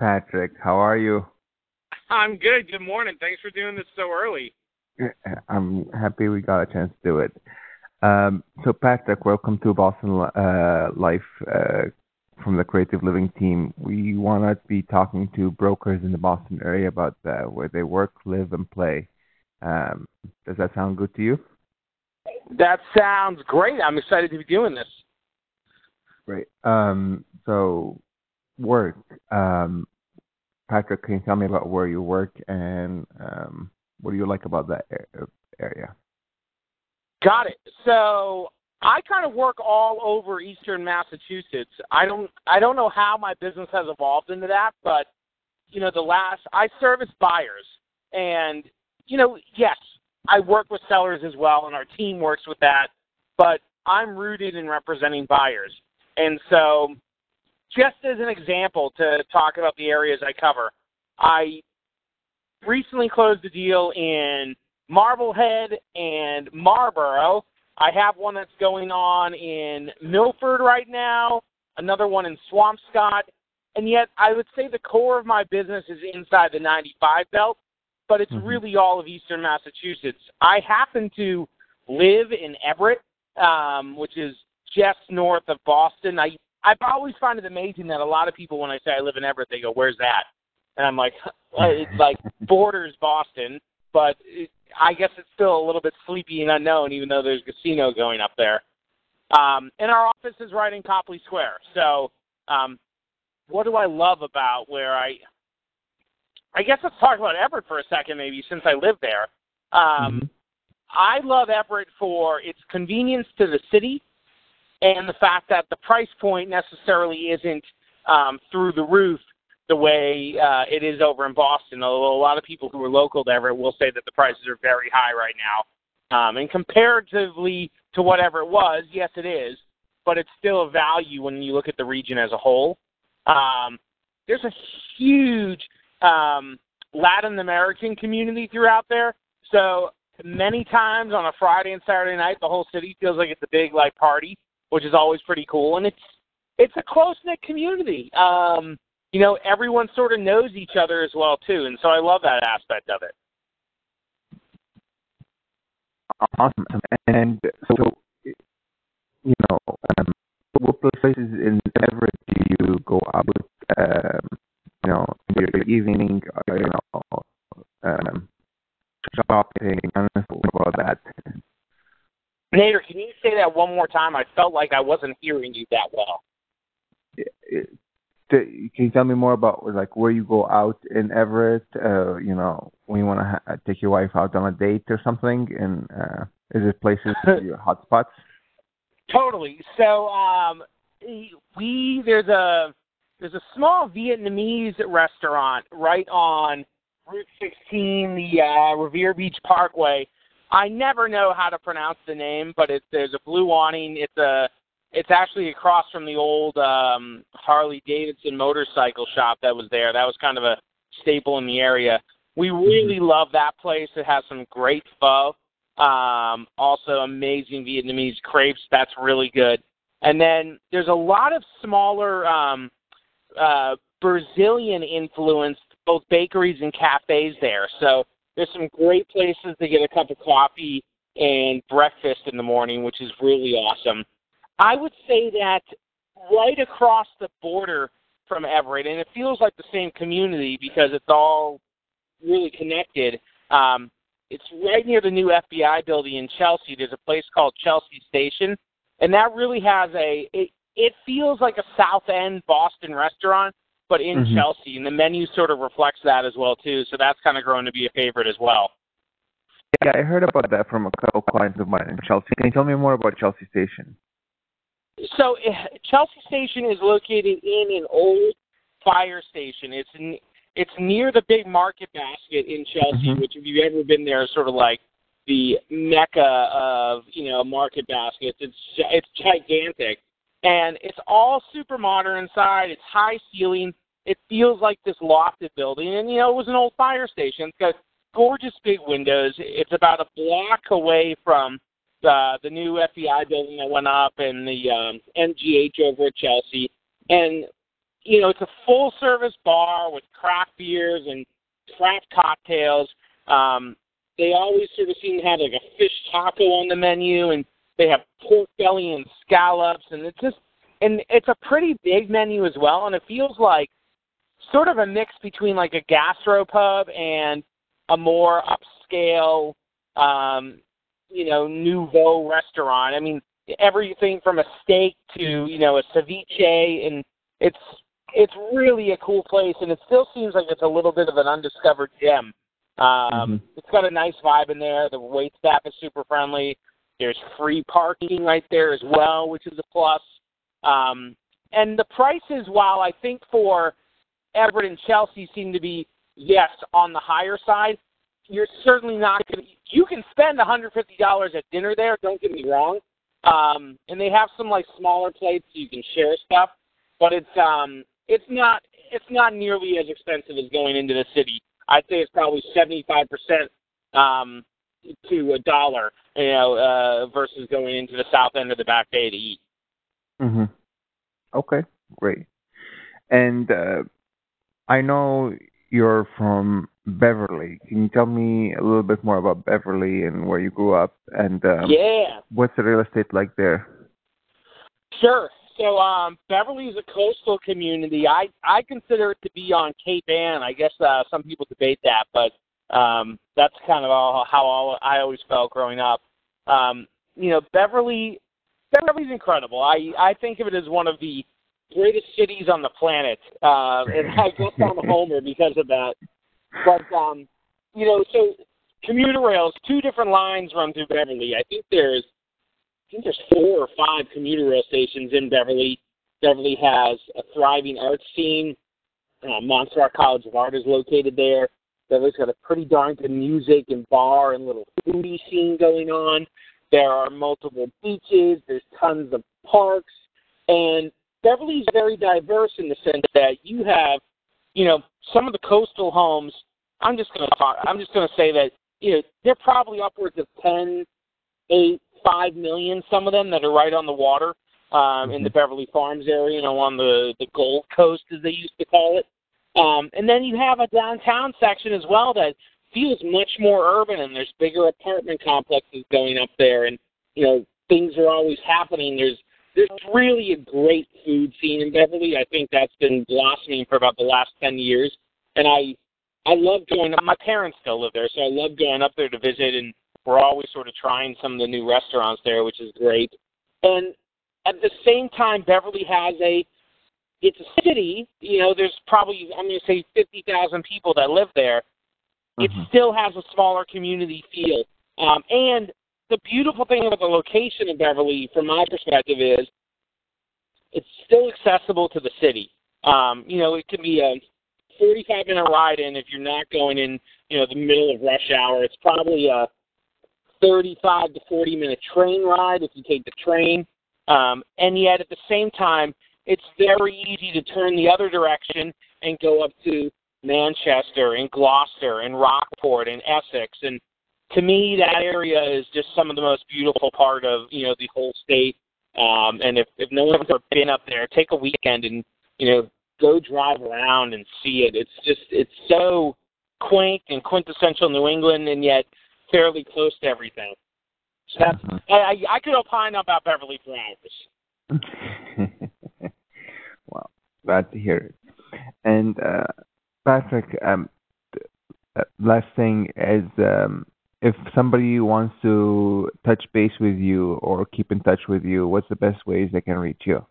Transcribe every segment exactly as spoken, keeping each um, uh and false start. Patrick. How are you? I'm good. Good morning. Thanks for doing this so early. I'm happy we got a chance to do it. Um, so, Patrick, welcome to Boston uh, Life uh, from the Creative Living team. We want to be talking to brokers in the Boston area about uh, where they work, live, and play. Um, does that sound good to you? That sounds great. I'm excited to be doing this. Great. Um, so, work. Um, Patrick, can you tell me about where you work and um, what do you like about that area? Got it. So I kind of work all over Eastern Massachusetts. I don't I don't know how my business has evolved into that, but, you know, the last – I service buyers. And, you know, yes, I work with sellers as well, and our team works with that, but I'm rooted in representing buyers. And so just as an example to talk about the areas I cover, I recently closed a deal in – Marblehead and Marlborough. I have one that's going on in Milford right now, another one in Swampscott, and yet I would say the core of my business is inside the ninety-five belt, but it's mm-hmm. really all of Eastern Massachusetts. I happen to live in Everett, um, which is just north of Boston. I, I've always found it amazing that a lot of people, when I say I live in Everett, they go, where's that? And I'm like, it's like borders Boston, but it, I guess it's still a little bit sleepy and unknown, even though there's a casino going up there. Um, and our office is right in Copley Square. So um, what do I love about where I – I guess let's talk about Everett for a second maybe, since I live there. Um, mm-hmm. I love Everett for its convenience to the city and the fact that the price point necessarily isn't um, through the roof the way uh, it is over in Boston, although a lot of people who are local to Everett will say that the prices are very high right now. Um, and comparatively to whatever it was, yes, it is, but it's still a value when you look at the region as a whole. Um, there's a huge um, Latin American community throughout there, so many times on a Friday and Saturday night, the whole city feels like it's a big like party, which is always pretty cool, and it's it's a close-knit community. Um, You know, everyone sort of knows each other as well, too, and so I love that aspect of it. Awesome. And so, you know, um, what places in Everett do you go out with, um, you know, your evening, you know, um, shopping? I don't know about that. Nader, can you say that one more time? I felt like I wasn't hearing you that well. Yeah, it, Can you tell me more about, like, where you go out in Everett, uh, you know, when you want to ha- take your wife out on a date or something? And uh, is it places, your hot spots? Totally. So um, we there's a, there's a small Vietnamese restaurant right on Route sixteen, the uh, Revere Beach Parkway. I never know how to pronounce the name, but it's, there's a blue awning. It's a It's actually across from the old um, Harley-Davidson motorcycle shop that was there. That was kind of a staple in the area. We really mm-hmm. love that place. It has some great pho, um, also amazing Vietnamese crepes. That's really good. And then there's a lot of smaller um, uh, Brazilian-influenced both bakeries and cafes there. So there's some great places to get a cup of coffee and breakfast in the morning, which is really awesome. I would say that right across the border from Everett, and it feels like the same community because it's all really connected, um, it's right near the new F B I building in Chelsea. There's a place called Chelsea Station, and that really has a it, it feels like a South End Boston restaurant, but in mm-hmm. Chelsea, and the menu sort of reflects that as well, too, so that's kind of grown to be a favorite as well. Yeah, I heard about that from a couple clients of mine in Chelsea. Can you tell me more about Chelsea Station? So Chelsea Station is located in an old fire station. It's in, it's near the big market basket in Chelsea, mm-hmm. which if you've ever been there, is sort of like the mecca of, you know, market baskets. It's it's gigantic. And it's all super modern inside. It's high ceiling. It feels like this lofted building. And, you know, it was an old fire station. It's got gorgeous big windows. It's about a block away from Uh, the new F B I building that went up and the um, M G H over at Chelsea. And you know, it's a full-service bar with craft beers and craft cocktails. Um, they always sort of seem to have, like, a fish taco on the menu, and they have pork belly and scallops, and it's just, and it's a pretty big menu as well, and it feels like sort of a mix between, like, a gastropub and a more upscale, um, you know, nouveau restaurant. I mean, everything from a steak to, you know, a ceviche, and it's it's really a cool place, and it still seems like it's a little bit of an undiscovered gem. Um, mm-hmm. It's got a nice vibe in there. The waitstaff is super friendly. There's free parking right there as well, which is a plus. Um, and the prices, while I think for Everett and Chelsea seem to be, yes, on the higher side, you're certainly not going to – you can spend one hundred fifty dollars at dinner there, don't get me wrong. Um, and they have some, like, smaller plates so you can share stuff. But it's um it's not it's not nearly as expensive as going into the city. I'd say it's probably seventy-five percent um, to a dollar, you know, uh, versus going into the south end of the Back Bay to eat. Mm-hmm. Okay, great. And uh, I know you're from Beverly. Can you tell me a little bit more about Beverly and where you grew up? And um, yeah. What's the real estate like there? Sure. So um, Beverly is a coastal community. I, I consider it to be on Cape Ann. I guess uh, some people debate that, but um, that's kind of all, how all, I always felt growing up. Um, you know, Beverly Beverly's incredible. I, I think of it as one of the greatest cities on the planet, uh, and I guess I'm a homer because of that. But, um, you know, so commuter rails, two different lines run through Beverly. I think there's I think there's four or five commuter rail stations in Beverly. Beverly has a thriving arts scene. Uh, Montserrat College of Art is located there. Beverly's got a pretty darn good music and bar and little foodie scene going on. There are multiple beaches. There's tons of parks. And Beverly's very diverse in the sense that you have, you know, some of the coastal homes. I'm just going to talk. I'm just going to say that, you know, they're probably upwards of ten, eight, Five million, some of them that are right on the water um, in the Beverly Farms area, you know, on the, the Gold Coast, as they used to call it. Um, and then you have a downtown section as well that feels much more urban, and there's bigger apartment complexes going up there, and, you know, things are always happening. There's there's really a great food scene in Beverly. I think that's been blossoming for about the last ten years, and I I love going up. My parents still live there, so I love going up there to visit, and we're always sort of trying some of the new restaurants there, which is great. And at the same time, Beverly has a, it's a city, you know, there's probably, I'm going to say fifty thousand people that live there. Mm-hmm. It still has a smaller community feel. Um, and the beautiful thing about the location of Beverly, from my perspective, is it's still accessible to the city. Um, you know, it could be a forty-five minute ride in if you're not going in, you know, the middle of rush hour. It's probably a thirty-five to forty minute train ride if you take the train. Um, and yet at the same time, it's very easy to turn the other direction and go up to Manchester and Gloucester and Rockport and Essex. And to me, that area is just some of the most beautiful part of, you know, the whole state. Um, and if, if no one's ever been up there, take a weekend and, you know, go drive around and see it. It's just, it's so quaint and quintessential New England, and yet fairly close to everything. So that's, mm-hmm. I, I could opine about Beverly for hours. Well, glad to hear it. And uh, Patrick, um, th- last thing is, um, if somebody wants to touch base with you or keep in touch with you, what's the best ways they can reach you?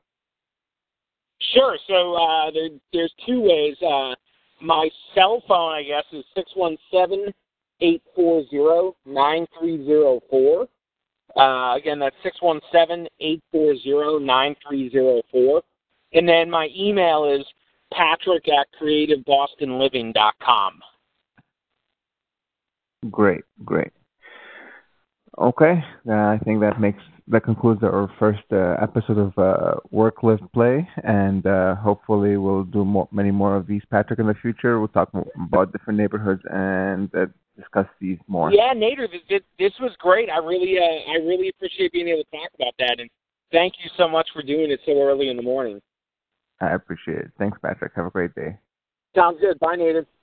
Sure. So uh, there, there's two ways. Uh, my cell phone, I guess, is six one seven eight four zero, nine three zero four. Uh, again, that's six one seven, eight four zero, nine three zero four. And then my email is patrick at creative boston living dot com. Great, great. Okay, uh, I think that makes that concludes our first uh, episode of uh, Work, Live, Play, and uh, hopefully we'll do more, many more of these, Patrick, in the future. We'll talk more about different neighborhoods and uh, discuss these more. Yeah, Nader, this, this was great. I really, uh, I really appreciate being able to talk about that, and thank you so much for doing it so early in the morning. I appreciate it. Thanks, Patrick. Have a great day. Sounds good. Bye, Nathan.